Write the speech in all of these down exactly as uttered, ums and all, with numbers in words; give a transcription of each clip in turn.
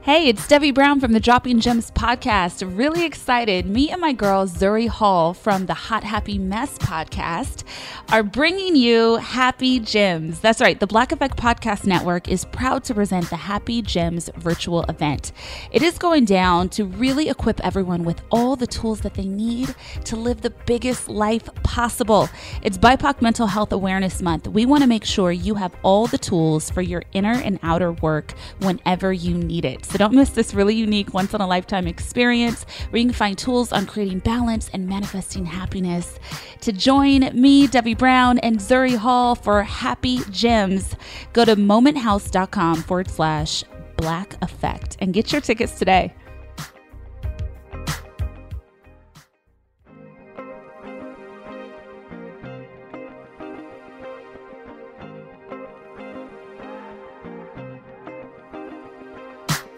Hey, it's Debbie Brown from the Dropping Gems podcast. Really excited. Me and my girl, Zuri Hall from the Hot Happy Mess podcast are bringing you Happy Gems. That's right. The Black Effect Podcast Network is proud to present the Happy Gems virtual event. It is going down to really equip everyone with all the tools that they need to live the biggest life possible. It's B I P O C Mental Health Awareness Month. We want to make sure you have all the tools for your inner and outer work whenever you need it. So don't miss this really unique once-in-a-lifetime experience where you can find tools on creating balance and manifesting happiness. To join me, Debbie Brown, and Zuri Hall for Happy Gems, go to momenthouse.com forward slash Black Effect and get your tickets today.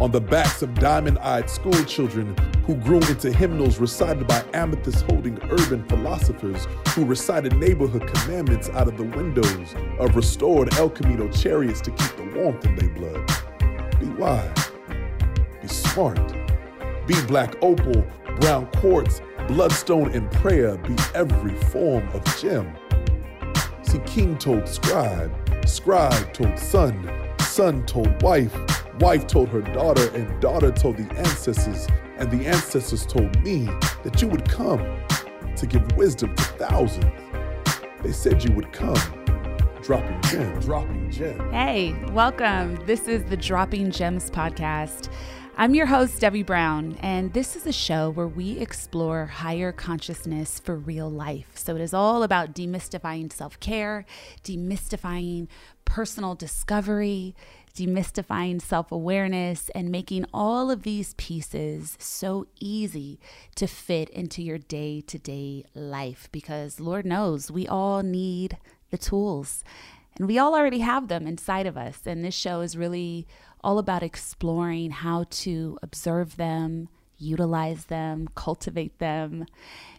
On the backs of diamond-eyed schoolchildren who grew into hymnals recited by amethyst-holding urban philosophers who recited neighborhood commandments out of the windows of restored El Camino chariots to keep the warmth in their blood. Be wise. Be smart. Be black opal, brown quartz, bloodstone, and prayer. Be every form of gem. See, king told scribe, scribe told son, son told wife, wife told her daughter, and daughter told the ancestors. And the ancestors told me that you would come to give wisdom to thousands. They said you would come. Dropping Gems. Dropping Gems. Hey, welcome. This is the Dropping Gems podcast. I'm your host, Debbie Brown, and this is a show where we explore higher consciousness for real life. So it is all about demystifying self-care, demystifying personal discovery, demystifying self-awareness, and making all of these pieces so easy to fit into your day-to-day life, because Lord knows we all need the tools and we all already have them inside of us. And this show is really all about exploring how to observe them, utilize them, cultivate them.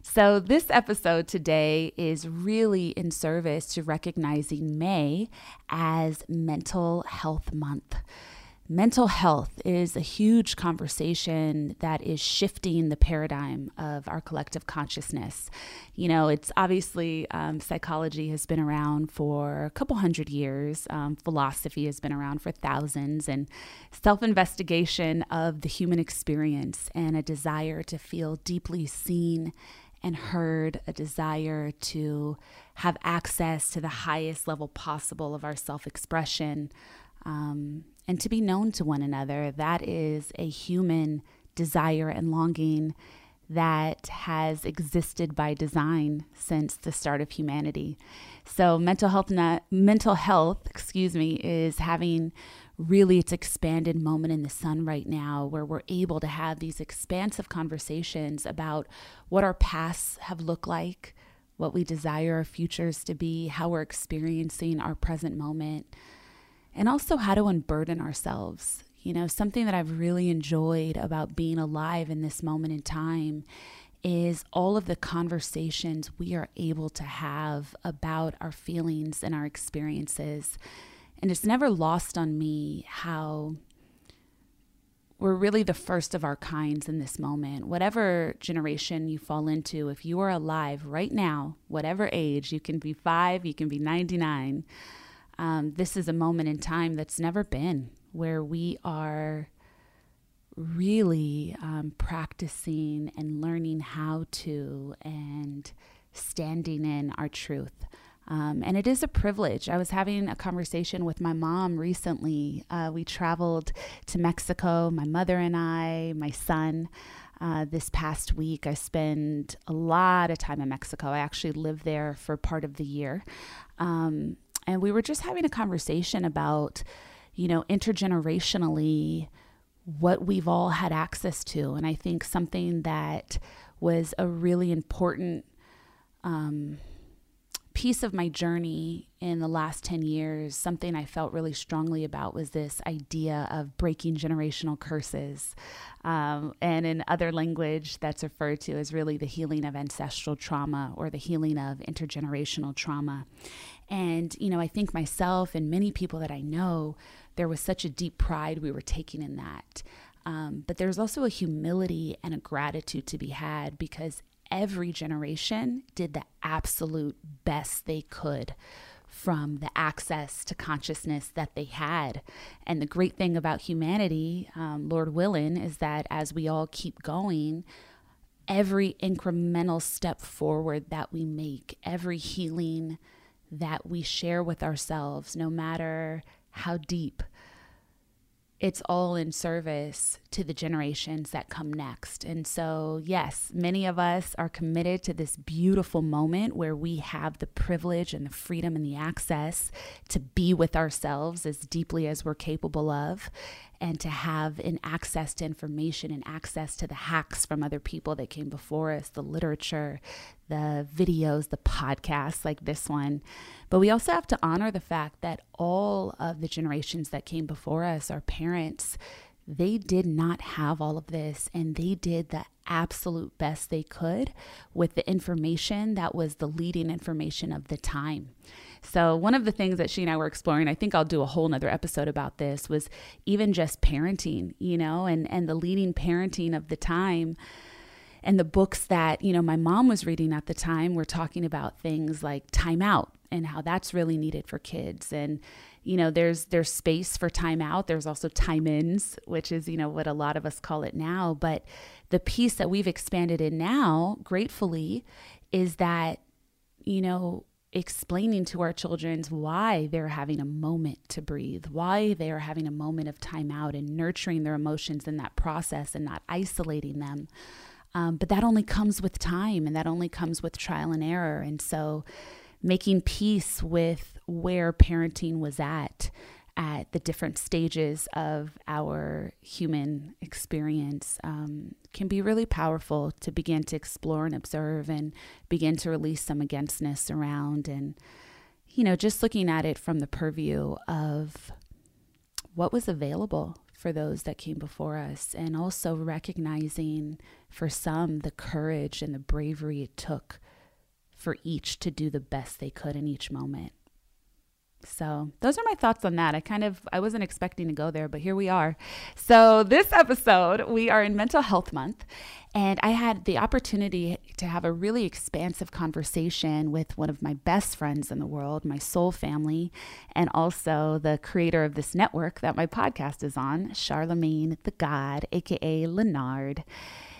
So this episode today is really in service to recognizing May as Mental Health Month. Mental health is a huge conversation that is shifting the paradigm of our collective consciousness. You know, it's obviously um, psychology has been around for a couple hundred years. Um, philosophy has been around for thousands, and self-investigation of the human experience and a desire to feel deeply seen and heard, a desire to have access to the highest level possible of our self-expression, um, and to be known to one another. That is a human desire and longing that has existed by design since the start of humanity. So mental health, not, mental health, excuse me, is having really its expanded moment in the sun right now, where we're able to have these expansive conversations about what our pasts have looked like, what we desire our futures to be, how we're experiencing our present moment, and also how to unburden ourselves. You know, something that I've really enjoyed about being alive in this moment in time is all of the conversations we are able to have about our feelings and our experiences. And it's never lost on me how we're really the first of our kinds in this moment. Whatever generation you fall into, if you are alive right now, whatever age, you can be five, you can be ninety-nine. Um, this is a moment in time that's never been, where we are really um, practicing and learning how to and standing in our truth. Um, and it is a privilege. I was having a conversation with my mom recently. Uh, we traveled to Mexico, my mother and I, my son, uh, this past week. I spend a lot of time in Mexico. I actually lived there for part of the year. Um, and we were just having a conversation about, you know, intergenerationally, what we've all had access to. And I think something that was a really important um, piece of my journey in the last ten years, something I felt really strongly about, was this idea of breaking generational curses. Um, and in other language, that's referred to as really the healing of ancestral trauma or the healing of intergenerational trauma. And, you know, I think myself and many people that I know, there was such a deep pride we were taking in that. Um, but there's also a humility and a gratitude to be had, because every generation did the absolute best they could from the access to consciousness that they had. And the great thing about humanity, um, Lord willing, is that as we all keep going, every incremental step forward that we make, every healing that we share with ourselves, no matter how deep, it's all in service to the generations that come next. And so, yes, many of us are committed to this beautiful moment where we have the privilege and the freedom and the access to be with ourselves as deeply as we're capable of, and to have an access to information and access to the hacks from other people that came before us, the literature, the videos, the podcasts like this one. But we also have to honor the fact that all of the generations that came before us, our parents, they did not have all of this, and they did the absolute best they could with the information that was the leading information of the time. So one of the things that she and I were exploring, I think I'll do a whole nother episode about this, was even just parenting, you know, and, and the leading parenting of the time. And the books that, you know, my mom was reading at the time were talking about things like time out and how that's really needed for kids. And, you know, there's there's space for time out. There's also time ins, which is, you know, what a lot of us call it now. But the piece that we've expanded in now, gratefully, is that, you know, explaining to our children why they're having a moment to breathe, why they are having a moment of time out, and nurturing their emotions in that process and not isolating them. Um, but that only comes with time, and that only comes with trial and error. And so making peace with where parenting was at, at the different stages of our human experience, um, can be really powerful to begin to explore and observe and begin to release some againstness around. And, you know, just looking at it from the purview of what was available for those that came before us, and also recognizing for some the courage and the bravery it took for each to do the best they could in each moment. So those are my thoughts on that. I kind of, I wasn't expecting to go there, but here we are. So this episode, we are in Mental Health Month, and I had the opportunity to have a really expansive conversation with one of my best friends in the world, my soul family, and also the creator of this network that my podcast is on, Charlamagne Tha God, aka Leonard.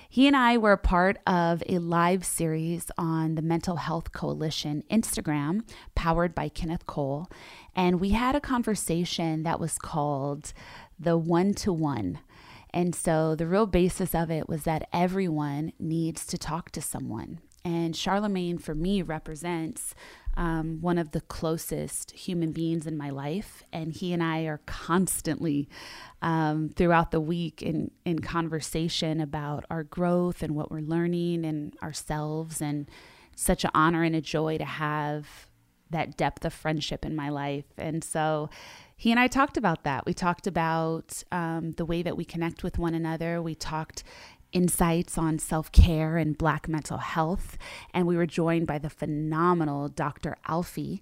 He and I were a part of a live series on the Mental Health Coalition Instagram, powered by Kenneth Cole, and we had a conversation that was called The One-to-One. And so the real basis of it was that everyone needs to talk to someone. And Charlamagne, for me, represents um, one of the closest human beings in my life. And he and I are constantly um, throughout the week in, in conversation about our growth and what we're learning and ourselves. And such an honor and a joy to have that depth of friendship in my life. And so he and I talked about that. We talked about um, the way that we connect with one another. We talked insights on self-care and Black mental health. And we were joined by the phenomenal Doctor Alfiee,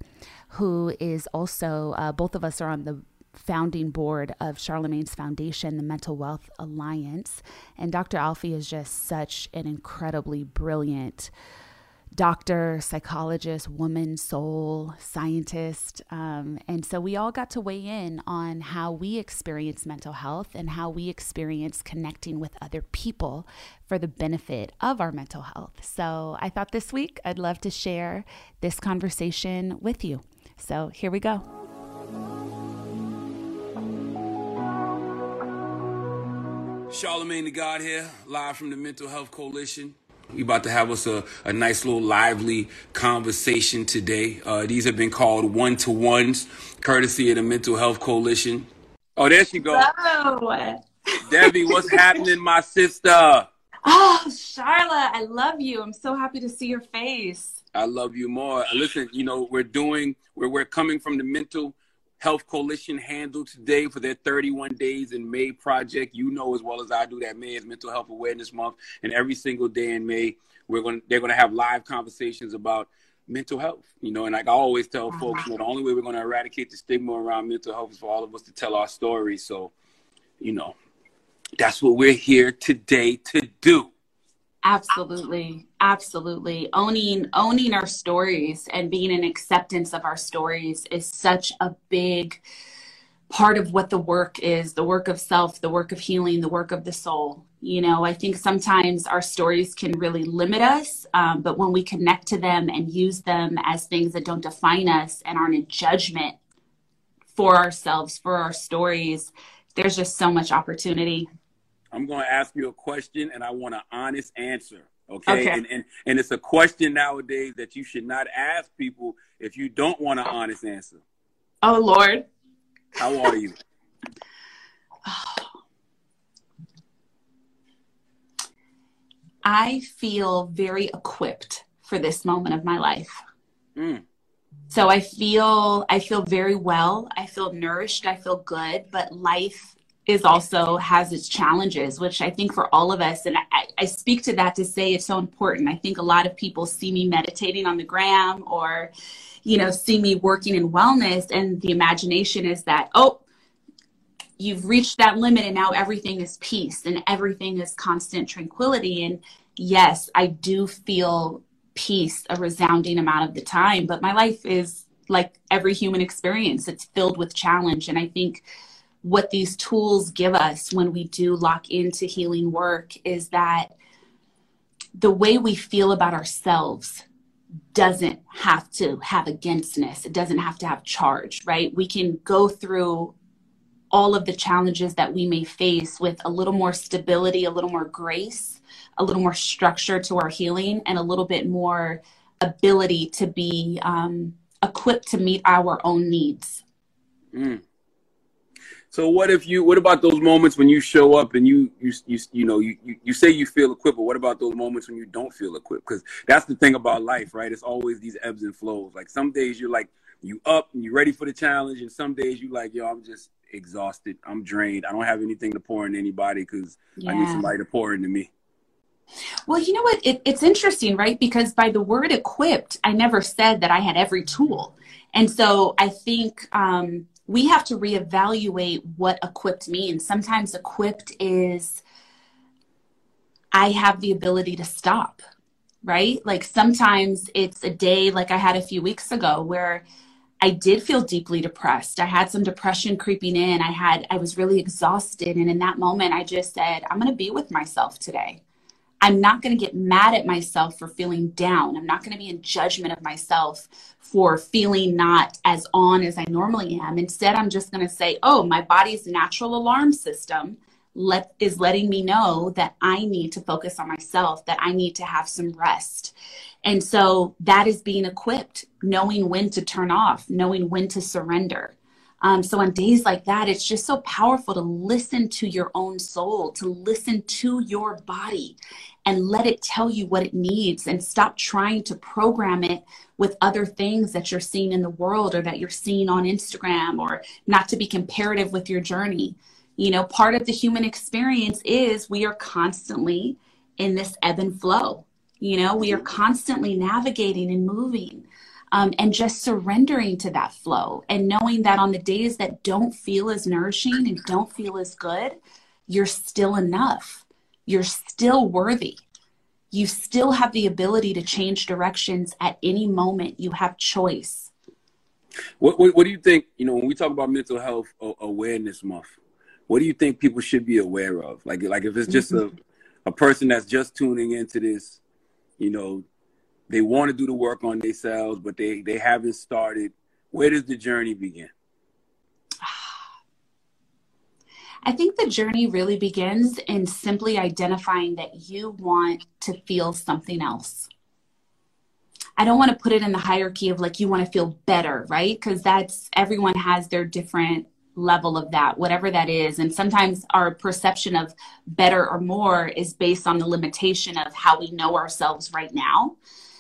who is also, uh, both of us are on the founding board of Charlamagne's foundation, the Mental Wealth Alliance. And Doctor Alfiee is just such an incredibly brilliant doctor, psychologist, woman, soul, scientist. Um, and so we all got to weigh in on how we experience mental health and how we experience connecting with other people for the benefit of our mental health. So I thought this week I'd love to share this conversation with you. So here we go. Charlamagne Tha God here, live from the Mental Health Coalition. We're about to have us a, a nice little lively conversation today. Uh, these have been called one-to-ones, courtesy of the Mental Health Coalition. Oh, there she goes. Oh. Debbie, what's happening, my sister? Oh, Charla, I love you. I'm so happy to see your face. I love you more. Listen, you know, we're doing, we're, we're coming from the Mental Health Coalition handle today for their thirty-one days in May project. You know as well as I do that May is Mental Health Awareness Month, and every single day in May, we're going they're going to have live conversations about mental health. You know, and like I always tell uh-huh. folks, you know, the only way we're going to eradicate the stigma around mental health is for all of us to tell our story. So, you know, that's what we're here today to do. Absolutely. Absolutely. Owning, owning our stories and being in acceptance of our stories is such a big part of what the work is, the work of self, the work of healing, the work of the soul. You know, I think sometimes our stories can really limit us, um, but when we connect to them and use them as things that don't define us and aren't in judgment for ourselves, for our stories, there's just so much opportunity. I'm going to ask you a question, and I want an honest answer, okay? okay. And, and and it's a question nowadays that you should not ask people if you don't want an honest answer. Oh, Lord. How are you? I feel very equipped for this moment of my life. Mm. So I feel I feel very well. I feel nourished. I feel good, but life is also has its challenges, which I think for all of us, and I, I speak to that to say it's so important. I think a lot of people see me meditating on the gram or, you know, see me working in wellness, and the imagination is that, oh, you've reached that limit and now everything is peace and everything is constant tranquility. And yes, I do feel peace a resounding amount of the time, but my life is like every human experience. It's filled with challenge. And I think what these tools give us when we do lock into healing work is that the way we feel about ourselves doesn't have to have againstness. It doesn't have to have charge, right? We can go through all of the challenges that we may face with a little more stability, a little more grace, a little more structure to our healing, and a little bit more ability to be um, equipped to meet our own needs. Mm. So what if you, what about those moments when you show up and you, you, you, you know, you, you, you say you feel equipped, but what about those moments when you don't feel equipped? Because that's the thing about life, right? It's always these ebbs and flows. Like some days you're like, you up and you're ready for the challenge. And some days you like, yo, I'm just exhausted. I'm drained. I don't have anything to pour into anybody because yeah. I need somebody to pour into me. Well, you know what? It, it's interesting, right? Because by the word equipped, I never said that I had every tool. And so I think, um, we have to reevaluate what equipped means. Sometimes equipped is, I have the ability to stop, right? Like sometimes it's a day like I had a few weeks ago where I did feel deeply depressed. I had some depression creeping in. I had, I was really exhausted. And in that moment, I just said, I'm going to be with myself today. I'm not going to get mad at myself for feeling down. I'm not going to be in judgment of myself for feeling not as on as I normally am. Instead, I'm just going to say, oh, my body's natural alarm system let, is letting me know that I need to focus on myself, that I need to have some rest. And so that is being equipped, knowing when to turn off, knowing when to surrender. Um, so on days like that, it's just so powerful to listen to your own soul, to listen to your body and let it tell you what it needs, and stop trying to program it with other things that you're seeing in the world or that you're seeing on Instagram, or not to be comparative with your journey. You know, part of the human experience is we are constantly in this ebb and flow. You know, we are constantly navigating and moving. Um, and just surrendering to that flow and knowing that on the days that don't feel as nourishing and don't feel as good, you're still enough. You're still worthy. You still have the ability to change directions at any moment. You have choice. What, what, what do you think, you know, when we talk about Mental Health Awareness Month, what do you think people should be aware of? Like, like if it's just mm-hmm. a, a person that's just tuning into this, you know, they want to do the work on themselves, but they, they haven't started. Where does the journey begin? I think the journey really begins in simply identifying that you want to feel something else. I don't want to put it in the hierarchy of like, you want to feel better, right? Because that's, everyone has their different level of that, whatever that is. And sometimes our perception of better or more is based on the limitation of how we know ourselves right now.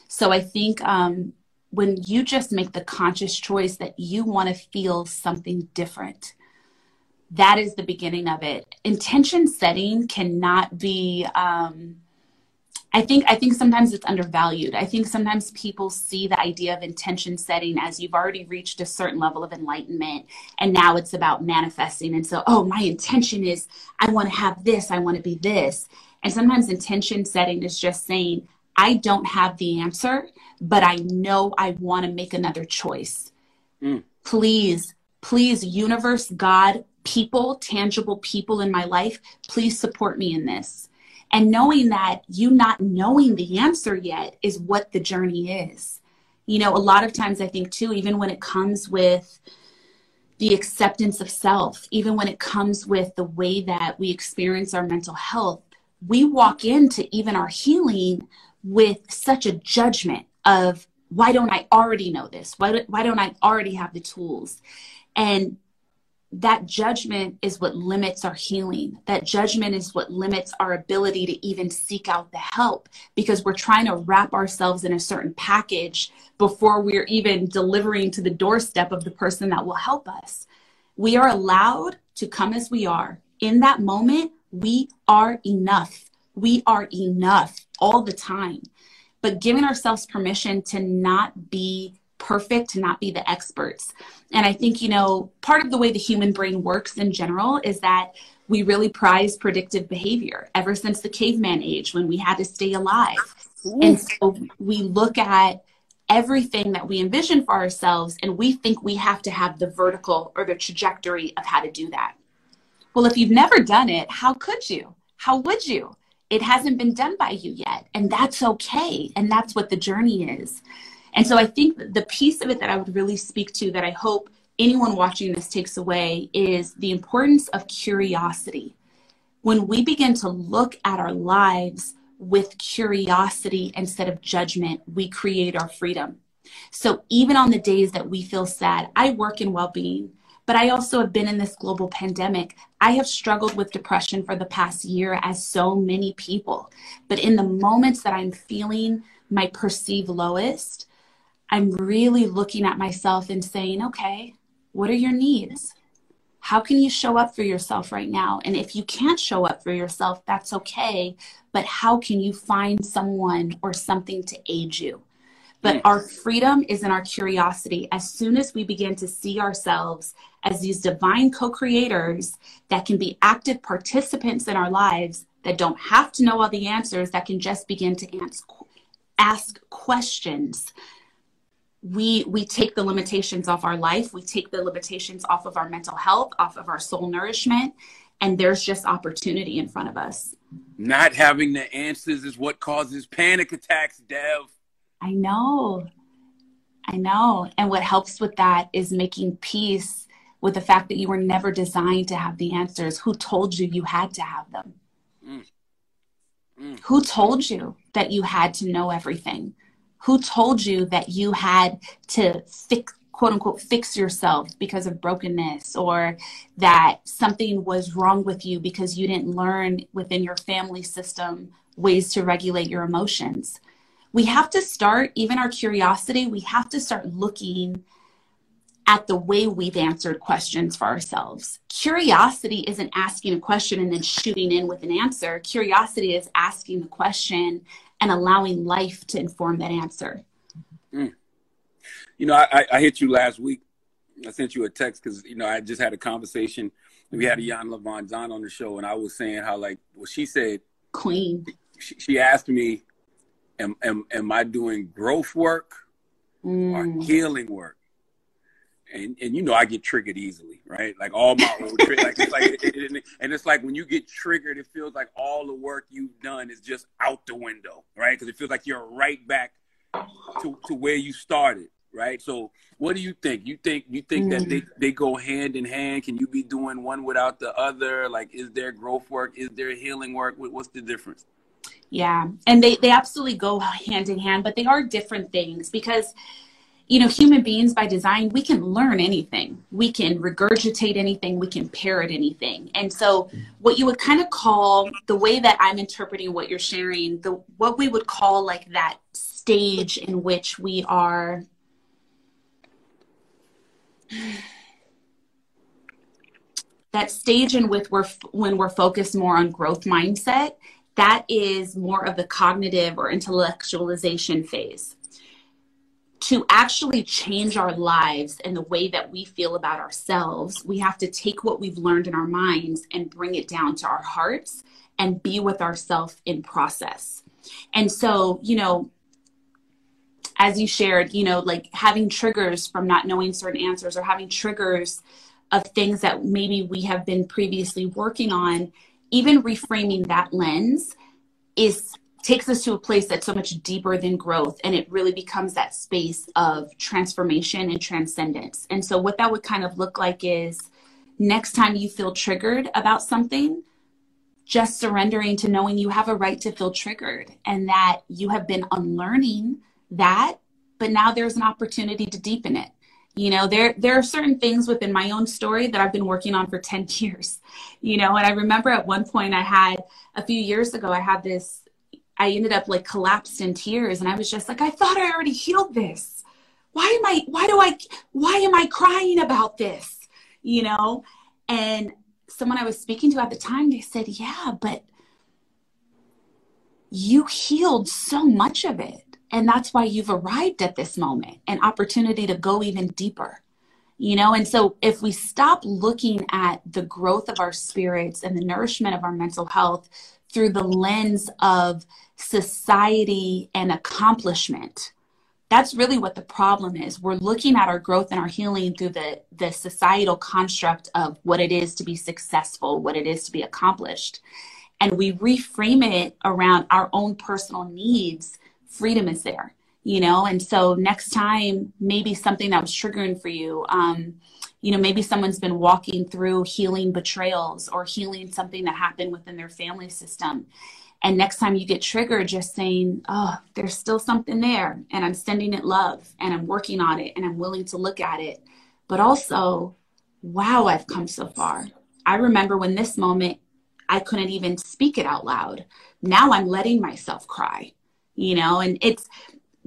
So I think um, when you just make the conscious choice that you want to feel something different, that is the beginning of it. Intention setting cannot be, um, I think, I think sometimes it's undervalued. I think sometimes people see the idea of intention setting as you've already reached a certain level of enlightenment, and now it's about manifesting. And so, oh, my intention is I want to have this, I want to be this. And sometimes intention setting is just saying, I don't have the answer, but I know I want to make another choice. Mm. Please, please, universe, God, people, tangible people in my life, please support me in this. And knowing that you not knowing the answer yet is what the journey is. You know, a lot of times I think too, even when it comes with the acceptance of self, even when it comes with the way that we experience our mental health, we walk into even our healing with such a judgment of, why don't I already know this? Why, do, why don't I already have the tools? And that judgment is what limits our healing. That judgment is what limits our ability to even seek out the help, because we're trying to wrap ourselves in a certain package before we're even delivering to the doorstep of the person that will help us. We are allowed to come as we are. In that moment, we are enough. We are enough all the time. But giving ourselves permission to not be perfect, to not be the experts. And I think, you know, part of the way the human brain works in general is that we really prize predictive behavior ever since the caveman age, when we had to stay alive. Ooh. And so we look at everything that we envision for ourselves, and we think we have to have the vertical or the trajectory of how to do that. Well, if you've never done it, how could you? How would you? It hasn't been done by you yet. And that's okay. And that's what the journey is. And so I think the piece of it that I would really speak to, that I hope anyone watching this takes away, is the importance of curiosity. When we begin to look at our lives with curiosity instead of judgment, we create our freedom. So even on the days that we feel sad, I work in well-being, but I also have been in this global pandemic. I have struggled with depression for the past year, as so many people. But in the moments that I'm feeling my perceived lowest, I'm really looking at myself and saying, okay, what are your needs? How can you show up for yourself right now? And if you can't show up for yourself, that's okay. But how can you find someone or something to aid you? But our freedom is in our curiosity. As soon as we begin to see ourselves as these divine co-creators that can be active participants in our lives, that don't have to know all the answers, that can just begin to ask, ask questions, we we take the limitations off our life, we take the limitations off of our mental health, off of our soul nourishment, and there's just opportunity in front of us. Not having the answers is what causes panic attacks, Dev. I know, I know. And what helps with that is making peace with the fact that you were never designed to have the answers? Who told you you had to have them? Mm. Mm. Who told you that you had to know everything? Who told you that you had to fix, quote unquote, fix yourself because of brokenness, or that something was wrong with you because you didn't learn within your family system ways to regulate your emotions? We have to start, even our curiosity, we have to start looking at the way we've answered questions for ourselves. Curiosity isn't asking a question and then shooting in with an answer. Curiosity is asking the question and allowing life to inform that answer. Mm. You know, I, I hit you last week. I sent you a text because, you know, I just had a conversation. We had a Yon LaVon Zahn on the show, and I was saying how, like, well, she said, Queen. She, she asked me, am, am, am I doing growth work mm. or healing work? And, and you know, I get triggered easily, right? Like all my old tricks. Like, it's like, it, it, it, and it's like when you get triggered, it feels like all the work you've done is just out the window, right? Because it feels like you're right back to, to where you started, right? So what do you think? You think you think mm. that they, they go hand in hand? Can you be doing one without the other? Like, is there growth work? Is there healing work? What's the difference? Yeah, and they, they absolutely go hand in hand, but they are different things because, you know, human beings by design, we can learn anything. We can regurgitate anything. We can parrot anything. And so what you would kind of call, the way that I'm interpreting what you're sharing, the what we would call like that stage in which we are, that stage in which we're, when we're focused more on growth mindset, that is more of the cognitive or intellectualization phase. To actually change our lives and the way that we feel about ourselves, we have to take what we've learned in our minds and bring it down to our hearts and be with ourselves in process. And so, you know, as you shared, you know, like having triggers from not knowing certain answers, or having triggers of things that maybe we have been previously working on, even reframing that lens is takes us to a place that's so much deeper than growth. And it really becomes that space of transformation and transcendence. And so what that would kind of look like is, next time you feel triggered about something, just surrendering to knowing you have a right to feel triggered, and that you have been unlearning that, but now there's an opportunity to deepen it. You know, there, there are certain things within my own story that I've been working on for ten years, you know, and I remember at one point I had, a few years ago, I had this, I ended up like collapsed in tears, and I was just like, I thought I already healed this. Why am I, why do I, why am I crying about this? You know? And someone I was speaking to at the time, they said, yeah, but you healed so much of it. And that's why you've arrived at this moment, an opportunity to go even deeper, you know? And so if we stop looking at the growth of our spirits and the nourishment of our mental health through the lens of society and accomplishment, that's really what the problem is. We're looking at our growth and our healing through the, the societal construct of what it is to be successful, what it is to be accomplished. And we reframe it around our own personal needs. Freedom is there, you know? And so next time, maybe something that was triggering for you, um, you know, maybe someone's been walking through healing betrayals or healing something that happened within their family system. And next time you get triggered, just saying, oh, there's still something there, and I'm sending it love, and I'm working on it, and I'm willing to look at it. But also, wow, I've come so far. I remember when this moment, I couldn't even speak it out loud. Now I'm letting myself cry, you know, and it's,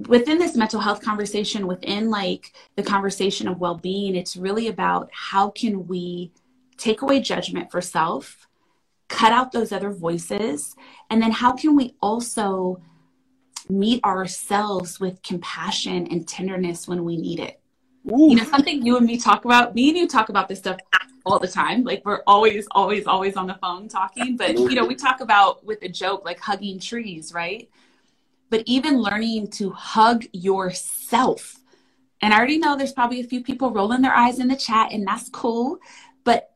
within this mental health conversation, within like the conversation of well-being, it's really about how can we take away judgment for self, cut out those other voices, and then how can we also meet ourselves with compassion and tenderness when we need it. Ooh. You know, something you and me talk about, me and you talk about this stuff all the time. Like we're always, always, always on the phone talking, but you know, we talk about with a joke, like hugging trees, right? But even learning to hug yourself. And I already know there's probably a few people rolling their eyes in the chat, and that's cool. But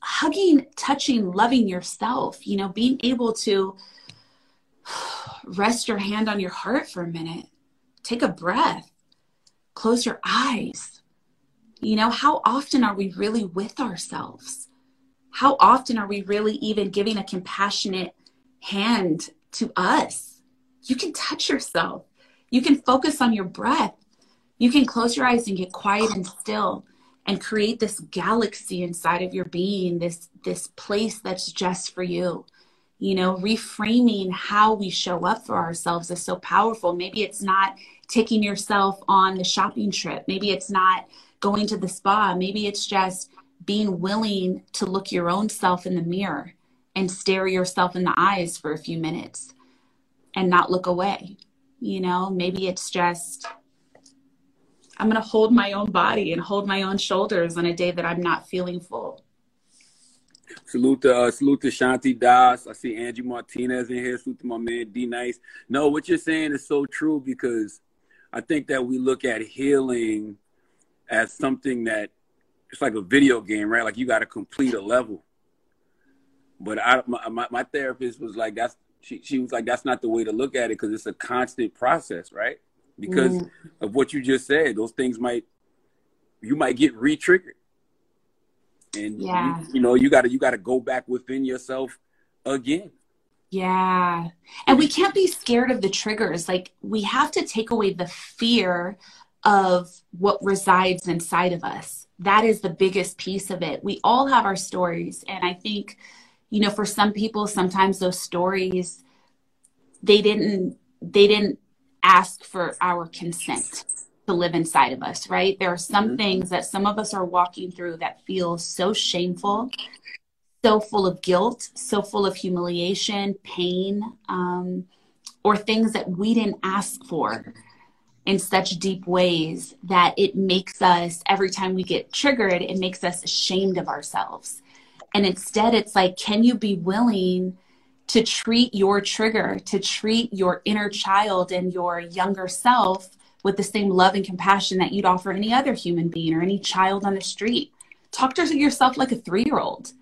hugging, touching, loving yourself, you know, being able to rest your hand on your heart for a minute, take a breath, close your eyes, You know, how often are we really with ourselves? How often are we really even giving a compassionate hand to us? You can touch yourself. You can focus on your breath. You can close your eyes and get quiet and still and create this galaxy inside of your being, this, this place that's just for you. You know, reframing how we show up for ourselves is so powerful. Maybe it's not taking yourself on the shopping trip. Maybe it's not going to the spa. Maybe it's just being willing to look your own self in the mirror and stare yourself in the eyes for a few minutes and not look away. You know, maybe it's just, I'm going to hold my own body and hold my own shoulders on a day that I'm not feeling full. Salute to, uh, salute to Shanti Das. I see Angie Martinez in here. Salute to my man, D-Nice. No, what you're saying is so true, because I think that we look at healing as something that it's like a video game, right? Like you got to complete a level. But I, my, my, my therapist was like, that's, she, she was like, that's not the way to look at it, because it's a constant process, right? Because mm. of what you just said, those things might, you might get re-triggered. And, yeah. you, you know, you gotta, you gotta go back within yourself again. Yeah. And we can't be scared of the triggers. Like, we have to take away the fear of what resides inside of us. That is the biggest piece of it. We all have our stories. And I think, you know, for some people, sometimes those stories, they didn't, they didn't ask for our consent to live inside of us, right? There are some mm-hmm. things that some of us are walking through that feel so shameful, so full of guilt, so full of humiliation, pain, um, or things that we didn't ask for in such deep ways that it makes us, every time we get triggered, it makes us ashamed of ourselves. And instead it's like, can you be willing to treat your trigger, to treat your inner child and your younger self with the same love and compassion that you'd offer any other human being or any child on the street? Talk to yourself like a three-year-old.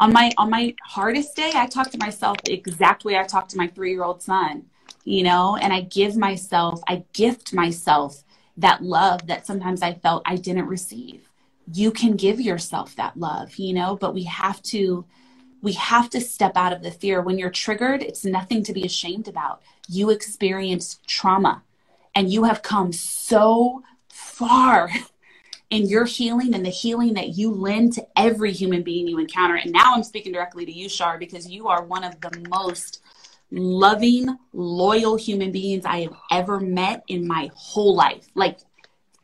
On my on my hardest day, I talk to myself the exact way I talk to my three-year-old son, you know, and I give myself, I gift myself that love that sometimes I felt I didn't receive. You can give yourself that love, you know, but we have to, we have to step out of the fear. When you're triggered, it's nothing to be ashamed about. You experience trauma. And you have come so far in your healing and the healing that you lend to every human being you encounter. And now I'm speaking directly to you, Shar, because you are one of the most loving, loyal human beings I have ever met in my whole life. Like,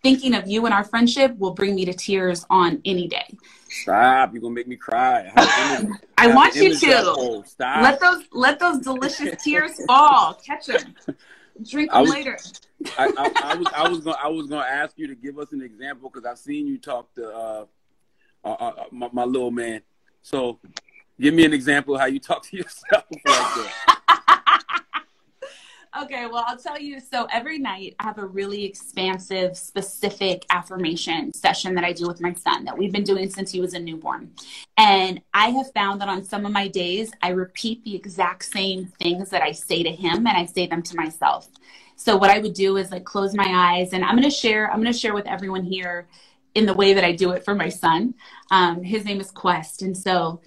thinking of you and our friendship will bring me to tears on any day. Stop. You're going to make me cry. I, I want you to. Stop. Let those, let those delicious tears fall. Catch them. Drink them I was, later. I, I, I was I was gonna I was gonna ask you to give us an example, because I've seen you talk to uh, uh, uh my, my little man. So give me an example of how you talk to yourself like that. Okay, well, I'll tell you. So every night I have a really expansive, specific affirmation session that I do with my son that we've been doing since he was a newborn. And I have found that on some of my days, I repeat the exact same things that I say to him, and I say them to myself. So what I would do is like close my eyes, and I'm going to share, I'm going to share with everyone here in the way that I do it for my son. Um, his name is Quest. And so,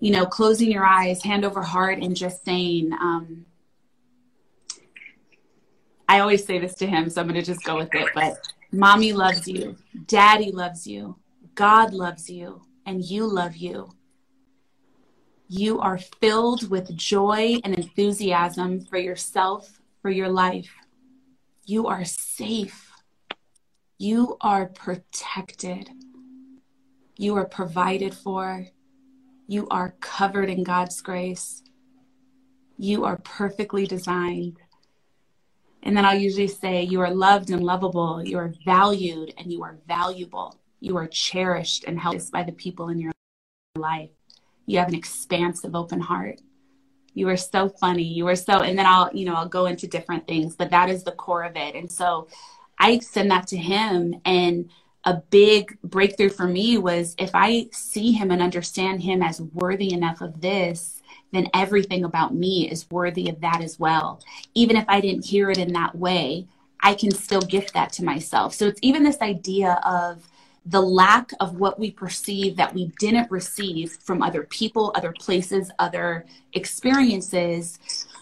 you know, closing your eyes, hand over heart, and just saying, um, I always say this to him, so I'm going to just go with it, but mommy loves you, daddy loves you, God loves you, and you love you. You are filled with joy and enthusiasm for yourself, for your life. You are safe. You are protected. You are provided for. You are covered in God's grace. You are perfectly designed. And then I'll usually say, you are loved and lovable, you are valued and you are valuable, you are cherished and helped by the people in your life, you have an expansive open heart, you are so funny, you are so, and then I'll, you know, I'll go into different things, but that is the core of it. And so I send that to him, and a big breakthrough for me was, if I see him and understand him as worthy enough of this, then everything about me is worthy of that as well. Even if I didn't hear it in that way, I can still gift that to myself. So it's even this idea of the lack of what we perceive that we didn't receive from other people, other places, other experiences,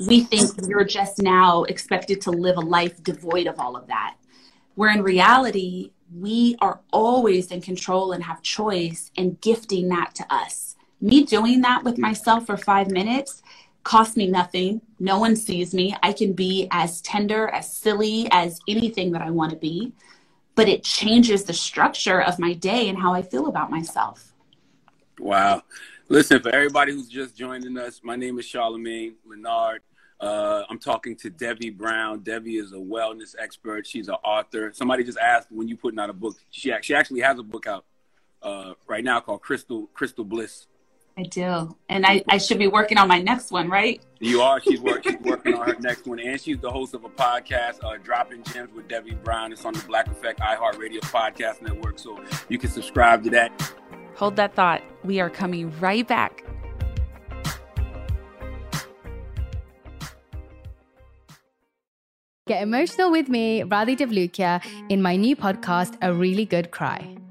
we think we're just now expected to live a life devoid of all of that. Where in reality, we are always in control and have choice and gifting that to us. Me doing that with myself for five minutes costs me nothing. No one sees me. I can be as tender, as silly, as anything that I want to be. But it changes the structure of my day and how I feel about myself. Wow. Listen, for everybody who's just joining us, my name is Charlamagne Tha God. Uh, I'm talking to Debbie Brown. Debbie is a wellness expert. She's an author. Somebody just asked when you're putting out a book. She she actually has a book out uh, right now called Crystal Crystal Bliss. I do. And I, I should be working on my next one, right? You are. She's, work, she's working on her next one. And she's the host of a podcast, uh, Dropping Gems with Debbie Brown. It's on the Black Effect iHeartRadio podcast network. So you can subscribe to that. Hold that thought. We are coming right back. Get emotional with me, Radhi Devlukia, in my new podcast, A Really Good Cry.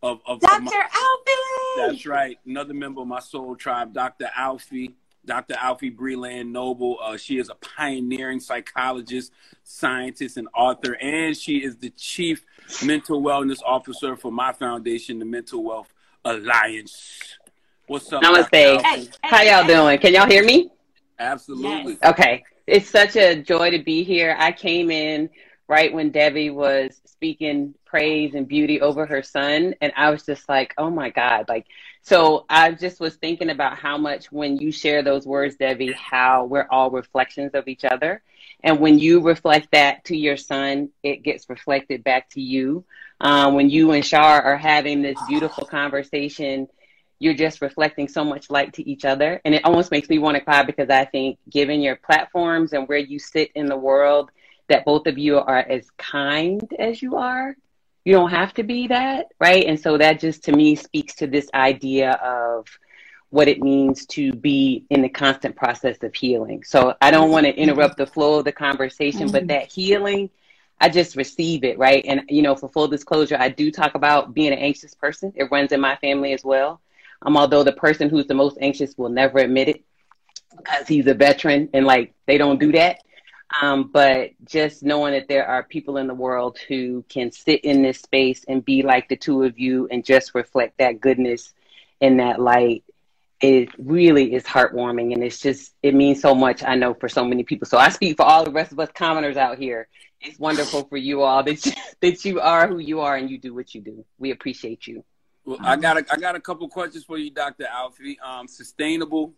Of, of Doctor Alfiee. That's right. Another member of my soul tribe, Doctor Alfiee, Doctor Alfiee Breland-Noble. Uh, she is a pioneering psychologist, scientist, and author, and she is the chief mental wellness officer for my foundation, the Mental Wealth Alliance. What's up? Namaste. Hey, hey, how y'all hey. doing? Can y'all hear me? Absolutely. Yes. Okay. It's such a joy to be here. I came in right when Debbie was speaking praise and beauty over her son. And I was just like, oh my God. Like, so I just was thinking about how much when you share those words, Debbie, how we're all reflections of each other. And when you reflect that to your son, it gets reflected back to you. Um, when you and Shar are having this beautiful conversation, you're just reflecting so much light to each other. And it almost makes me want to cry, because I think, given your platforms and where you sit in the world, that both of you are as kind as you are. You don't have to be that, right? And so that just, to me, speaks to this idea of what it means to be in the constant process of healing. So I don't want to interrupt the flow of the conversation, mm-hmm. but that healing, I just receive it, right? And, you know, for full disclosure, I do talk about being an anxious person. It runs in my family as well. Um, although the person who's the most anxious will never admit it, because he's a veteran and, like, they don't do that. Um, but just knowing that there are people in the world who can sit in this space and be like the two of you and just reflect that goodness and that light, it really is heartwarming. And it's just, it means so much, I know, for so many people. So I speak for all the rest of us commoners out here. It's wonderful for you all that you, that you are who you are and you do what you do. We appreciate you. Well, I got a, I got a couple questions for you, Doctor Alfiee. Um, sustainable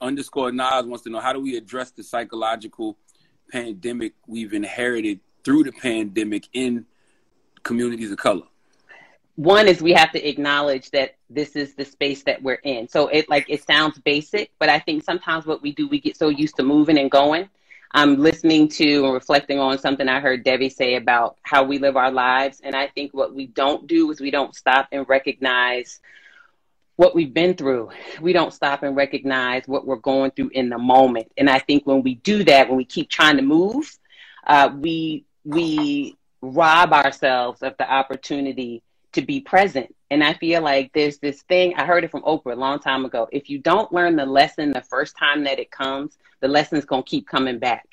underscore Nas wants to know, how do we address the psychological pandemic we've inherited through the pandemic in communities of color? One is, we have to acknowledge that this is the space that we're in. So it like it sounds basic, but I think sometimes what we do, we get so used to moving and going. I'm listening to and reflecting on something I heard Debbie say about how we live our lives. And I think what we don't do is we don't stop and recognize what we've been through. We don't stop and recognize what we're going through in the moment. And I think when we do that, when we keep trying to move, uh, we, we rob ourselves of the opportunity to be present. And I feel like there's this thing, I heard it from Oprah a long time ago. If you don't learn the lesson the first time that it comes, the lesson's going to keep coming back.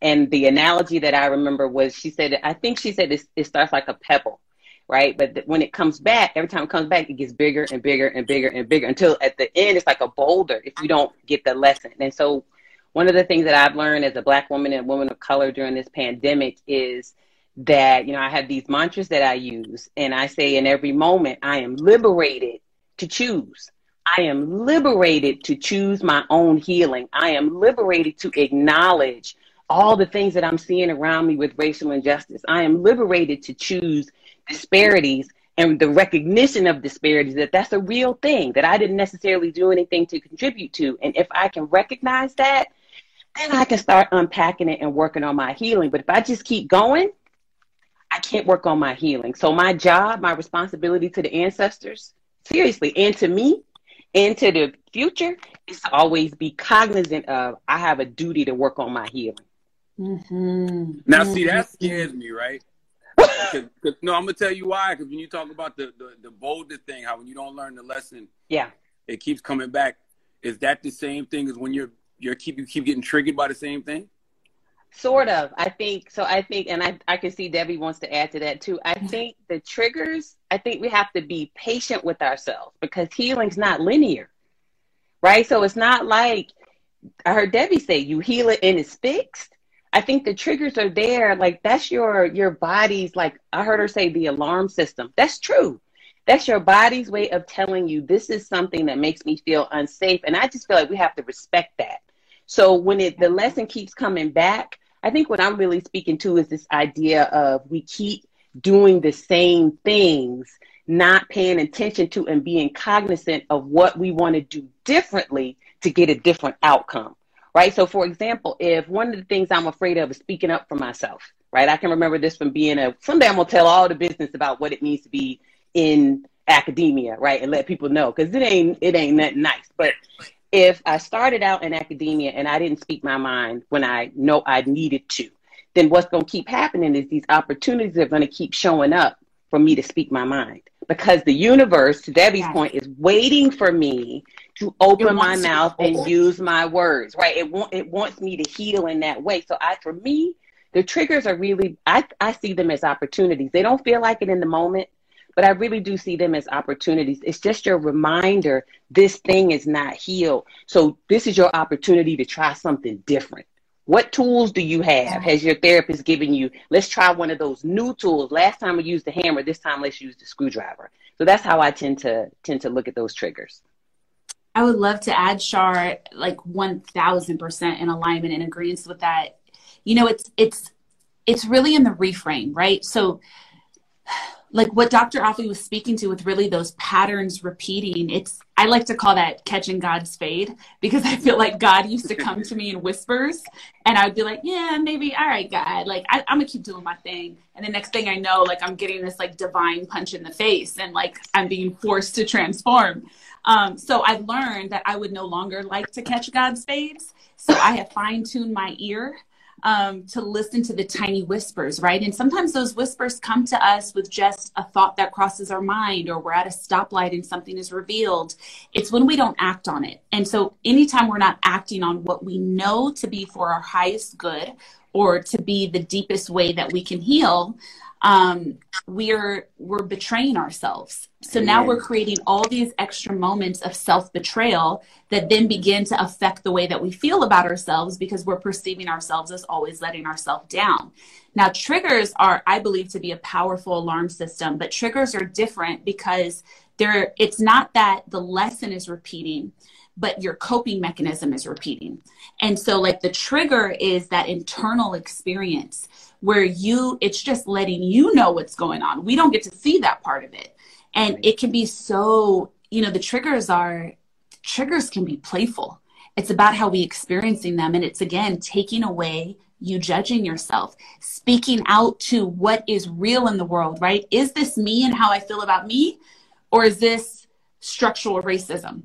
And the analogy that I remember was, she said, I think she said, it, it starts like a pebble, right? But th- when it comes back, every time it comes back, it gets bigger and bigger and bigger and bigger, until at the end, it's like a boulder if you don't get the lesson. And so one of the things that I've learned as a Black woman and woman of color during this pandemic is that, you know, I have these mantras that I use, and I say in every moment, I am liberated to choose. I am liberated to choose my own healing. I am liberated to acknowledge all the things that I'm seeing around me with racial injustice. I am liberated to choose disparities and the recognition of disparities, that that's a real thing that I didn't necessarily do anything to contribute to. And if I can recognize that, then I can start unpacking it and working on my healing. But if I just keep going, I can't work on my healing. So my job, my responsibility to the ancestors, seriously, and to me, and to the future, is to always be cognizant of, I have a duty to work on my healing. Mm-hmm. Now, mm-hmm. see, that scares me, right? Cause, cause, no, I'm gonna tell you why. Because when you talk about the, the the boulder thing, how when you don't learn the lesson, yeah, it keeps coming back. Is that the same thing as when you're you're keep you keep getting triggered by the same thing? Sort of. I think so. I think, and I I can see Debbie wants to add to that too. I think the triggers. I think we have to be patient with ourselves, because healing's not linear, right? So it's not like, I heard Debbie say, you heal it and it's fixed. I think the triggers are there. Like, that's your, your body's, like, I heard her say, the alarm system. That's true. That's your body's way of telling you, this is something that makes me feel unsafe. And I just feel like we have to respect that. So when it, the lesson keeps coming back, I think what I'm really speaking to is this idea of, we keep doing the same things, not paying attention to and being cognizant of what we want to do differently to get a different outcome. Right. So, for example, if one of the things I'm afraid of is speaking up for myself, right? I can remember this from being a, someday I'm going to tell all the business about what it means to be in academia, right? And let people know, because it ain't, it ain't nothing nice. But if I started out in academia and I didn't speak my mind when I know I needed to, then what's going to keep happening is these opportunities are going to keep showing up for me to speak my mind, because the universe, to Debbie's yes. point, is waiting for me to open my mouth and use my words, right? It, want, it wants me to heal in that way. So I, for me, the triggers are really, I, I see them as opportunities. They don't feel like it in the moment, but I really do see them as opportunities. It's just your reminder, this thing is not healed. So this is your opportunity to try something different. What tools do you have? Has your therapist given you, let's try one of those new tools. Last time we used the hammer, this time let's use the screwdriver. So that's how I tend to tend to look at those triggers. I would love to add, Char, like one thousand percent in alignment and agrees with that. You know, it's, it's, it's really in the reframe, right? So like what Doctor Alfiee was speaking to with really those patterns repeating, it's, I like to call that catching God's fade, because I feel like God used to come to me in whispers and I'd be like, yeah, maybe. All right, God, like I, I'm gonna keep doing my thing. And the next thing I know, like I'm getting this like divine punch in the face and like I'm being forced to transform. Um, so I learned that I would no longer like to catch God's fades. So I have fine tuned my ear Um, to listen to the tiny whispers, right? And sometimes those whispers come to us with just a thought that crosses our mind, or we're at a stoplight and something is revealed. It's when we don't act on it. And so anytime we're not acting on what we know to be for our highest good, or to be the deepest way that we can heal, um, we're, we're betraying ourselves. So now we're creating all these extra moments of self-betrayal that then begin to affect the way that we feel about ourselves, because we're perceiving ourselves as always letting ourselves down. Now, triggers are, I believe, to be a powerful alarm system, but triggers are different because they're, it's not that the lesson is repeating, but your coping mechanism is repeating. And so like the trigger is that internal experience where you, it's just letting you know what's going on. We don't get to see that part of it. And it can be so, you know, the triggers are, triggers can be playful. It's about how we experiencing them. And it's, again, taking away you judging yourself, speaking out to what is real in the world, right? Is this me and how I feel about me? Or is this structural racism?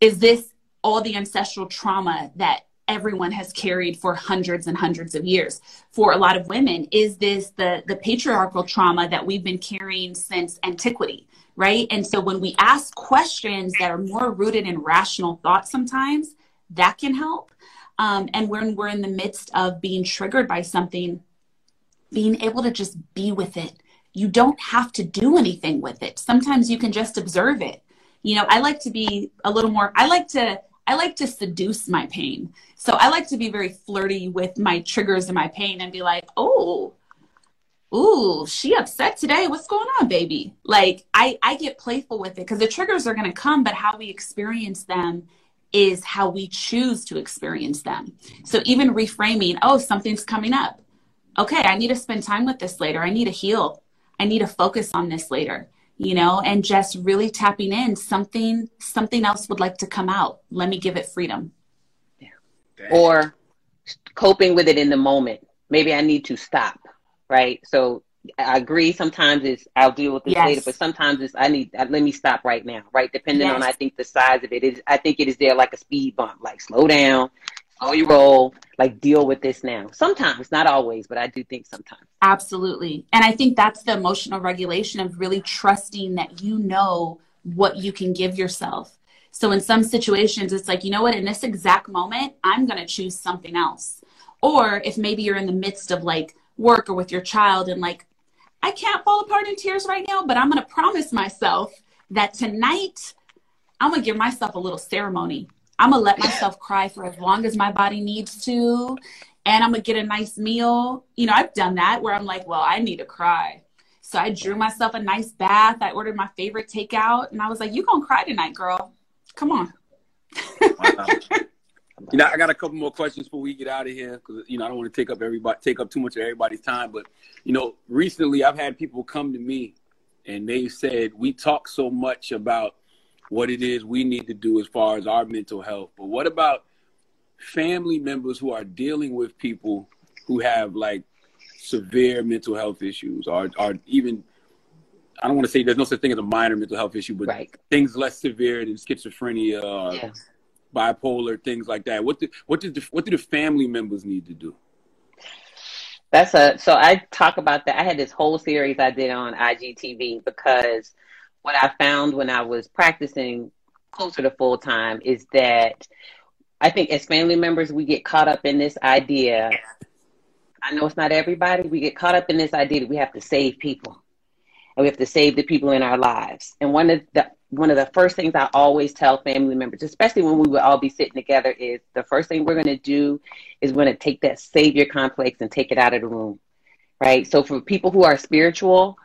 Is this all the ancestral trauma that everyone has carried for hundreds and hundreds of years? For a lot of women, is this the, the patriarchal trauma that we've been carrying since antiquity, right? And so when we ask questions that are more rooted in rational thought sometimes, that can help. Um, and when we're in the midst of being triggered by something, being able to just be with it. You don't have to do anything with it. Sometimes you can just observe it. You know, I like to be a little more, I like to, I like to seduce my pain. So I like to be very flirty with my triggers and my pain and be like, oh, ooh, she upset today. What's going on, baby? Like I, I get playful with it, because the triggers are going to come, but how we experience them is how we choose to experience them. So even reframing, oh, something's coming up. Okay. I need to spend time with this later. I need to heal. I need to focus on this later. You know, and just really tapping in, something, something else would like to come out. Let me give it freedom. Yeah. Or coping with it in the moment. Maybe I need to stop, right? So I agree. Sometimes it's, I'll deal with this yes. later, but sometimes it's, I need, let me stop right now, right? Depending yes. on, I think, the size of it is, I think it is there like a speed bump, like slow down, slow your roll, like deal with this now. Sometimes, not always, but I do think sometimes. Absolutely. And I think that's the emotional regulation of really trusting that you know what you can give yourself. So in some situations, it's like, you know what, in this exact moment, I'm going to choose something else. Or if maybe you're in the midst of like work or with your child and like, I can't fall apart in tears right now, but I'm going to promise myself that tonight I'm going to give myself a little ceremony. I'm going to let myself cry for as long as my body needs to. And I'm going to get a nice meal. You know, I've done that where I'm like, well, I need to cry. So I drew myself a nice bath. I ordered my favorite takeout. And I was like, you going to cry tonight, girl. Come on. Wow. You know, I got a couple more questions before we get out of here. Because, you know, I don't want to take up everybody, take up too much of everybody's time. But, you know, recently I've had people come to me and they said, we talk so much about what it is we need to do as far as our mental health. But what about family members who are dealing with people who have like severe mental health issues, or, or even, I don't want to say there's no such thing as a minor mental health issue, but right. things less severe than schizophrenia or yeah. bipolar, things like that. What do, what, do the, what do the family members need to do? That's a, so I talk about that. I had this whole series I did on I G T V, because what I found when I was practicing closer to full time is that I think as family members, we get caught up in this idea. I know it's not everybody. We get caught up in this idea that we have to save people, and we have to save the people in our lives. And one of the, one of the first things I always tell family members, especially when we would all be sitting together, is the first thing we're going to do is we're going to take that savior complex and take it out of the room, right? So for people who are spiritual,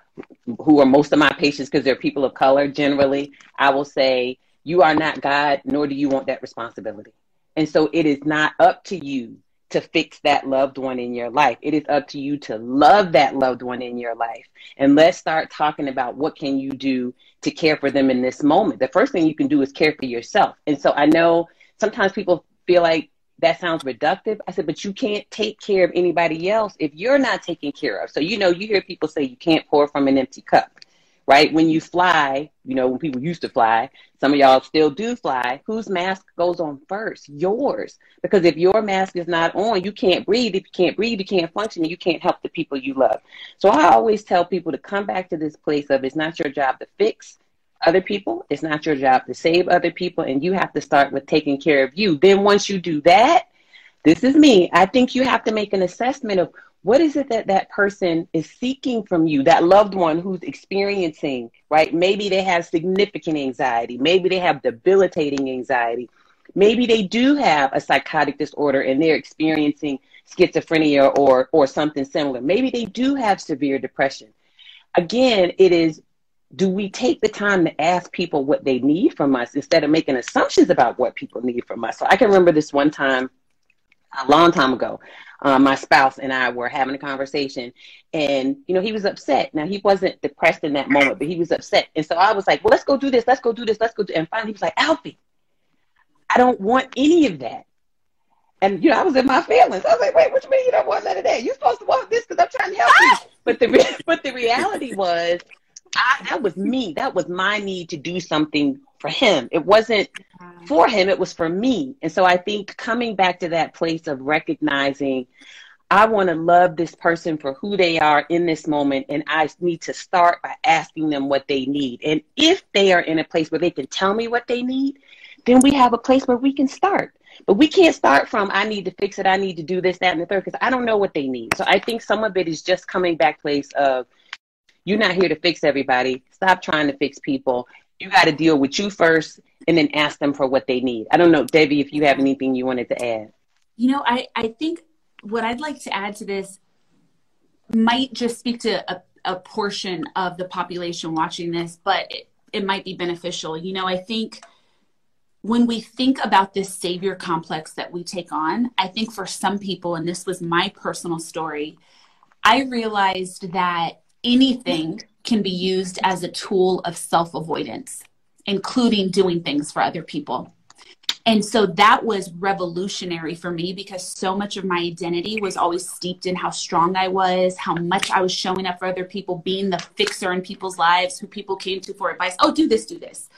who are most of my patients, because they're people of color generally, I will say, you are not God, nor do you want that responsibility. And so it is not up to you to fix that loved one in your life. It is up to you to love that loved one in your life. And let's start talking about what can you do to care for them in this moment. The first thing you can do is care for yourself. And so I know sometimes people feel like that sounds reductive. I said, but you can't take care of anybody else if you're not taken care of. So, you know, you hear people say you can't pour from an empty cup, right? When you fly, you know, when people used to fly, some of y'all still do fly, whose mask goes on first? Yours. Because if your mask is not on, you can't breathe. If you can't breathe, you can't function, and you can't help the people you love. So I always tell people to come back to this place of it's not your job to fix other people. It's not your job to save other people. And you have to start with taking care of you. Then once you do that, this is me. I think you have to make an assessment of what is it that that person is seeking from you, that loved one who's experiencing, right? Maybe they have significant anxiety. Maybe they have debilitating anxiety. Maybe they do have a psychotic disorder and they're experiencing schizophrenia or, or something similar. Maybe they do have severe depression. Again, it is, do we take the time to ask people what they need from us instead of making assumptions about what people need from us? So I can remember this one time, a long time ago, uh, my spouse and I were having a conversation, and, you know, he was upset. Now, he wasn't depressed in that moment, but he was upset. And so I was like, well, let's go do this. Let's go do this. Let's go do And finally, he was like, Alfie, I don't want any of that. And, you know, I was in my feelings. I was like, wait, what you mean you don't want none of that? You're supposed to want this because I'm trying to help ah! you. But the, re- but the reality was, I, that was me. That was my need to do something for him. It wasn't for him. It was for me. And so I think coming back to that place of recognizing I want to love this person for who they are in this moment. And I need to start by asking them what they need. And if they are in a place where they can tell me what they need, then we have a place where we can start. But we can't start from, I need to fix it. I need to do this, that, and the third, because I don't know what they need. So I think some of it is just coming back place of, you're not here to fix everybody. Stop trying to fix people. You got to deal with you first and then ask them for what they need. I don't know, Debbie, if you have anything you wanted to add. You know, I, I think what I'd like to add to this might just speak to a, a portion of the population watching this, but it, it might be beneficial. You know, I think when we think about this savior complex that we take on, I think for some people, and this was my personal story, I realized that anything can be used as a tool of self-avoidance, including doing things for other people. And so that was revolutionary for me because so much of my identity was always steeped in how strong I was, how much I was showing up for other people, being the fixer in people's lives, who people came to for advice. Oh, do this, do this.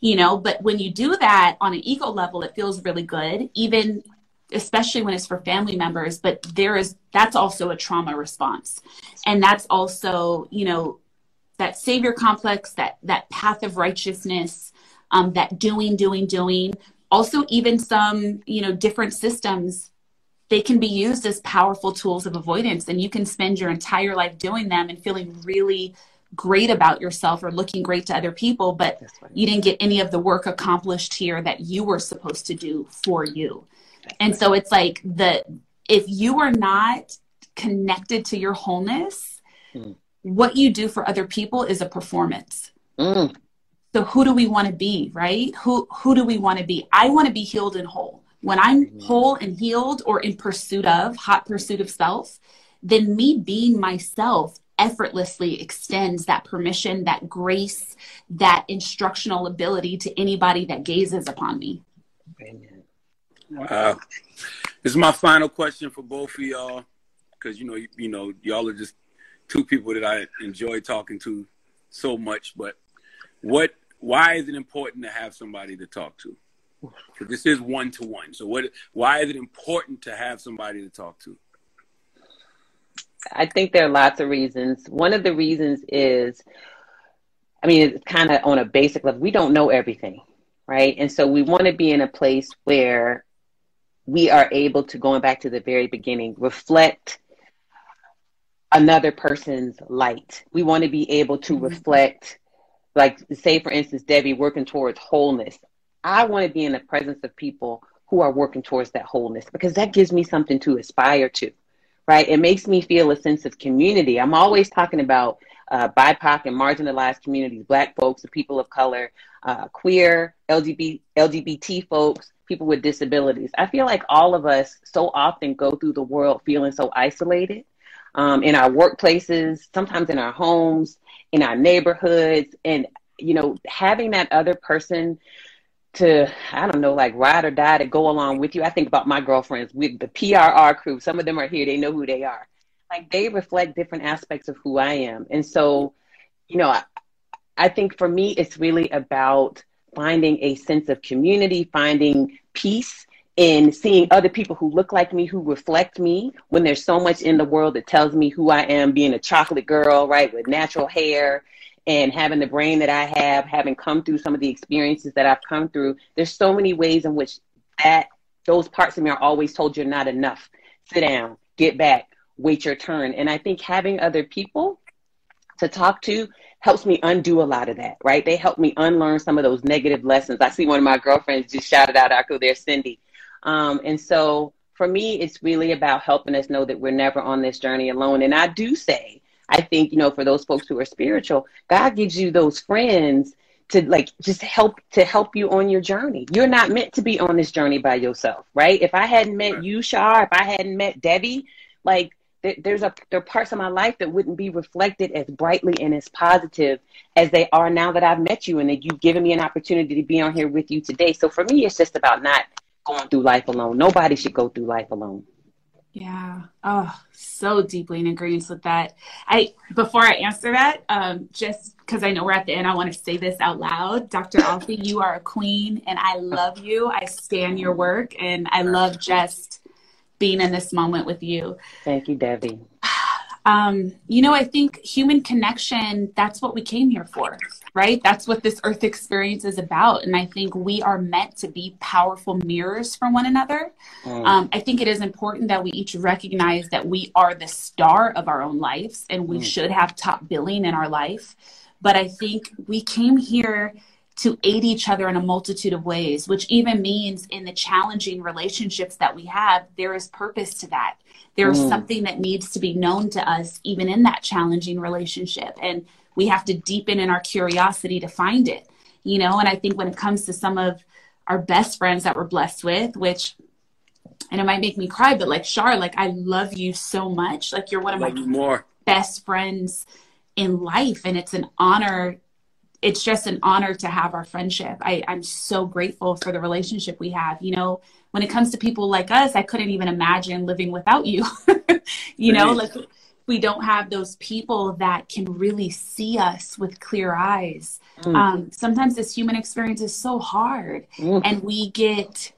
You know, but when you do that on an ego level, it feels really good, even especially when it's for family members, but there is, that's also a trauma response. And that's also, you know, that savior complex, that, that path of righteousness, um, that doing, doing, doing, also even some, you know, different systems, they can be used as powerful tools of avoidance, and you can spend your entire life doing them and feeling really great about yourself or looking great to other people, but you didn't get any of the work accomplished here that you were supposed to do for you. And so it's like the, if you are not connected to your wholeness, mm. what you do for other people is a performance. Mm. So who do we want to be, right? Who, who do we want to be? I want to be healed and whole. When I'm mm. whole and healed, or in pursuit of, hot pursuit of self, then me being myself effortlessly extends that permission, that grace, that instructional ability to anybody that gazes upon me. Amen. Wow. This is my final question for both of y'all, because, you know, you, you know, y'all are just two people that I enjoy talking to so much. But what, why is it important to have somebody to talk to? Because this is one-to-one. So what, why is it important to have somebody to talk to? I think there are lots of reasons. One of the reasons is, I mean, it's kind of on a basic level. We don't know everything, right? And so we want to be in a place where we are able to, going back to the very beginning, reflect another person's light. We want to be able to mm-hmm. reflect, like, say, for instance, Debbie, working towards wholeness. I want to be in the presence of people who are working towards that wholeness, because that gives me something to aspire to, right? It makes me feel a sense of community. I'm always talking about uh, B I P O C and marginalized communities, Black folks, the people of color, uh, queer, L G B T folks, people with disabilities. I feel like all of us so often go through the world feeling so isolated um, in our workplaces, sometimes in our homes, in our neighborhoods. And, you know, having that other person to, I don't know, like ride or die to go along with you. I think about my girlfriends with the P R R crew. Some of them are here. They know who they are. Like they reflect different aspects of who I am. And so, you know, I, I think for me, it's really about finding a sense of community, finding peace in seeing other people who look like me, who reflect me, when there's so much in the world that tells me who I am, being a chocolate girl, right, with natural hair and having the brain that I have, having come through some of the experiences that I've come through. There's so many ways in which that those parts of me are always told you're not enough. Sit down, get back, wait your turn. And I think having other people to talk to helps me undo a lot of that, right? They help me unlearn some of those negative lessons. I see one of my girlfriends just shouted out, I go there, Cindy. Um, and so for me, it's really about helping us know that we're never on this journey alone. And I do say, I think, you know, for those folks who are spiritual, God gives you those friends to like, just help to help you on your journey. You're not meant to be on this journey by yourself, right? If I hadn't met you, Shar, if I hadn't met Debbie, like, There's a, there are parts of my life that wouldn't be reflected as brightly and as positive as they are now that I've met you and that you've given me an opportunity to be on here with you today. So for me, it's just about not going through life alone. Nobody should go through life alone. Yeah. Oh, so deeply in agreement with that. I, before I answer that, um, just because I know we're at the end, I want to say this out loud. Doctor Alfiee, you are a queen and I love you. I stan your work and I love just being in this moment with you. Thank you, Debbie. Um, you know, I think human connection, that's what we came here for, right? That's what this earth experience is about. And I think we are meant to be powerful mirrors for one another. Mm. Um, I think it is important that we each recognize that we are the star of our own lives and we mm. should have top billing in our life. But I think we came here to aid each other in a multitude of ways, which even means in the challenging relationships that we have, there is purpose to that. There is mm. something that needs to be known to us, even in that challenging relationship. And we have to deepen in our curiosity to find it, you know? And I think when it comes to some of our best friends that we're blessed with, which, and it might make me cry, but like Shar, like I love you so much. Like you're one of my more. best friends in life. And it's an honor It's just an honor to have our friendship. I, I'm so grateful for the relationship we have. You know, when it comes to people like us, I couldn't even imagine living without you. You know, like we don't have those people that can really see us with clear eyes. Mm. Um, sometimes this human experience is so hard mm. and we get,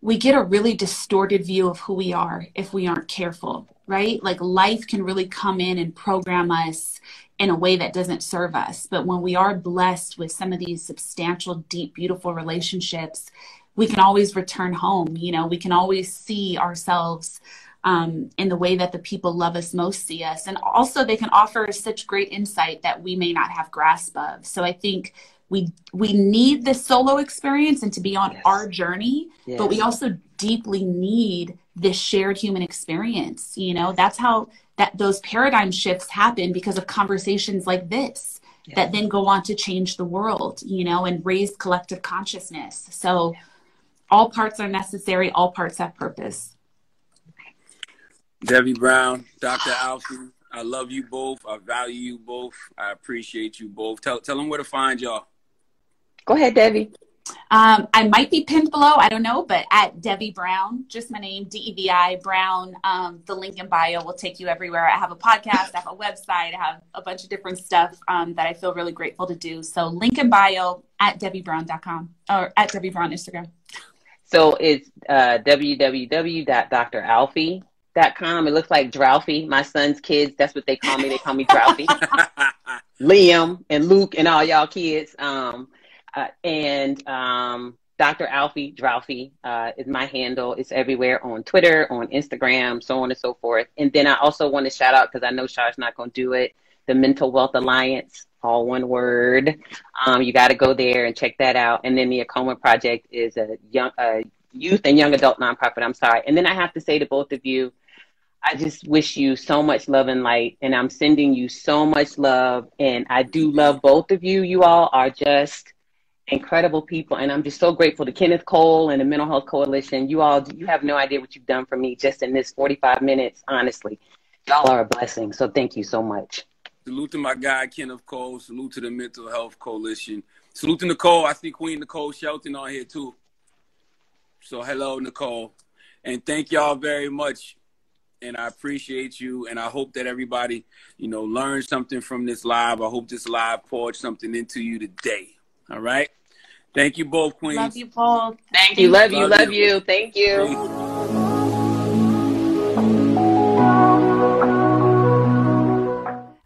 we get a really distorted view of who we are if we aren't careful, right? Like life can really come in and program us in a way that doesn't serve us. But when we are blessed with some of these substantial, deep, beautiful relationships, we can always return home. You know, we can always see ourselves um, in the way that the people love us most see us. And also they can offer such great insight that we may not have grasp of. So I think we we need this solo experience and to be on yes. our journey, yes. but we also deeply need this shared human experience. You know, that's how that those paradigm shifts happen because of conversations like this yeah. that then go on to change the world, you know, and raise collective consciousness. So yeah. all parts are necessary. All parts have purpose. Debbie Brown, Doctor Alfiee, I love you both. I value you both. I appreciate you both. Tell, tell them where to find y'all. Go ahead, Debbie. Um, I might be pinned below. I don't know, but at Debbie Brown, just my name, D E V I Brown. Um, the link in bio will take you everywhere. I have a podcast, I have a website, I have a bunch of different stuff um, that I feel really grateful to do. So link in bio at Debbie Brown dot com or at Debbie Brown Instagram. So it's uh, w w w dot dr alfee dot com. It looks like Drowfee. My son's kids, that's what they call me. They call me Drowfee. Liam and Luke and all y'all kids. Um, Uh, and um, Doctor Alfiee Drowfee uh, is my handle. It's everywhere on Twitter, on Instagram, so on and so forth. And then I also want to shout out, because I know Shar's not going to do it, the Mental Wealth Alliance, all one word. Um, you got to go there and check that out. And then the Acoma Project is a young, uh, youth and young adult nonprofit. I'm sorry. And then I have to say to both of you, I just wish you so much love and light. And I'm sending you so much love. And I do love both of you. You all are just incredible people. And I'm just so grateful to Kenneth Cole and the Mental Health Coalition. You all, you have no idea what you've done for me just in this forty-five minutes, honestly. Y'all are a blessing. So thank you so much. Salute to my guy, Kenneth Cole. Salute to the Mental Health Coalition. Salute to Nicole. I see Queen Nicole Shelton on here, too. So hello, Nicole. And thank y'all very much. And I appreciate you. And I hope that everybody, you know, learned something from this live. I hope this live poured something into you today. All right. Thank you both, Queens. Love you, Paul. Thank you. Love you. Love you. Thank you.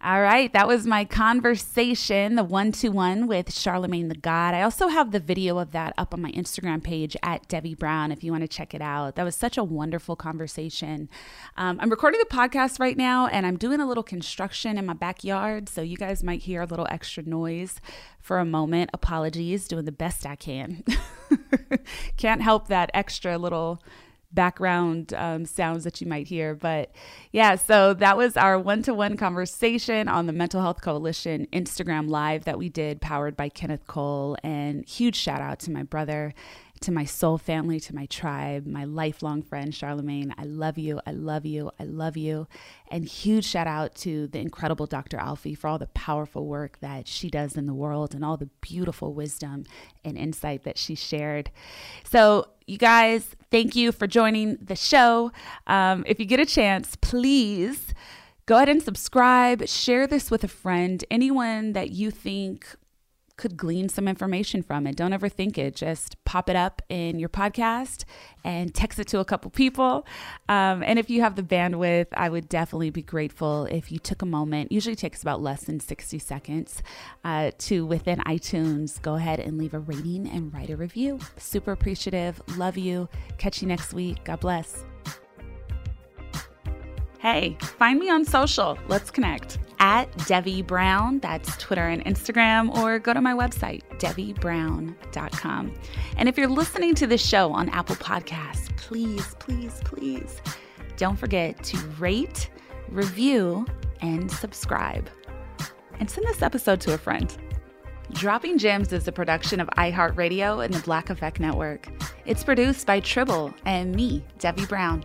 All right. That was my conversation, the one-to-one with Charlamagne Tha God. I also have the video of that up on my Instagram page at Debbie Brown if you want to check it out. That was such a wonderful conversation. Um, I'm recording the podcast right now, and I'm doing a little construction in my backyard, so you guys might hear a little extra noise for a moment. Apologies, doing the best I can. Can't help that extra little background um, sounds that you might hear. But yeah, so that was our one-to-one conversation on the Mental Health Coalition Instagram Live that we did, powered by Kenneth Cole. And huge shout out to my brother, to my soul family, to my tribe, my lifelong friend, Charlamagne. I love you. I love you. I love you. And huge shout out to the incredible Doctor Alfiee for all the powerful work that she does in the world and all the beautiful wisdom and insight that she shared. So you guys, thank you for joining the show. Um, if you get a chance, please go ahead and subscribe, share this with a friend, anyone that you think could glean some information from it. Don't ever think it. Just pop it up in your podcast and text it to a couple people. Um, and if you have the bandwidth, I would definitely be grateful if you took a moment, usually takes about less than sixty seconds, uh, to within iTunes, go ahead and leave a rating and write a review. Super appreciative. Love you. Catch you next week. God bless. Hey, find me on social. Let's connect. At Debbie Brown, that's Twitter and Instagram, or go to my website, debbie brown dot com. And if you're listening to this show on Apple Podcasts, please, please, please don't forget to rate, review, and subscribe. And send this episode to a friend. Dropping Gems is a production of iHeartRadio and the Black Effect Network. It's produced by Tribble and me, Debbie Brown.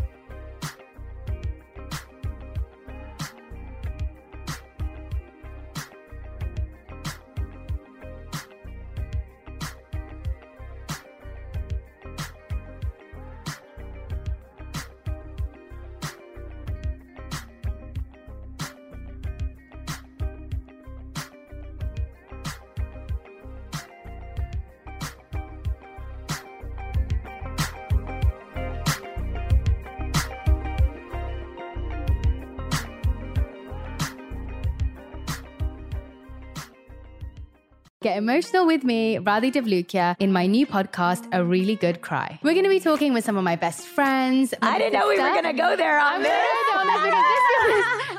Get emotional with me, Radhi Devlukia, in my new podcast, A Really Good Cry. We're going to be talking with some of my best friends. I didn't know we were going to go there on this. I'm going to go there on this because this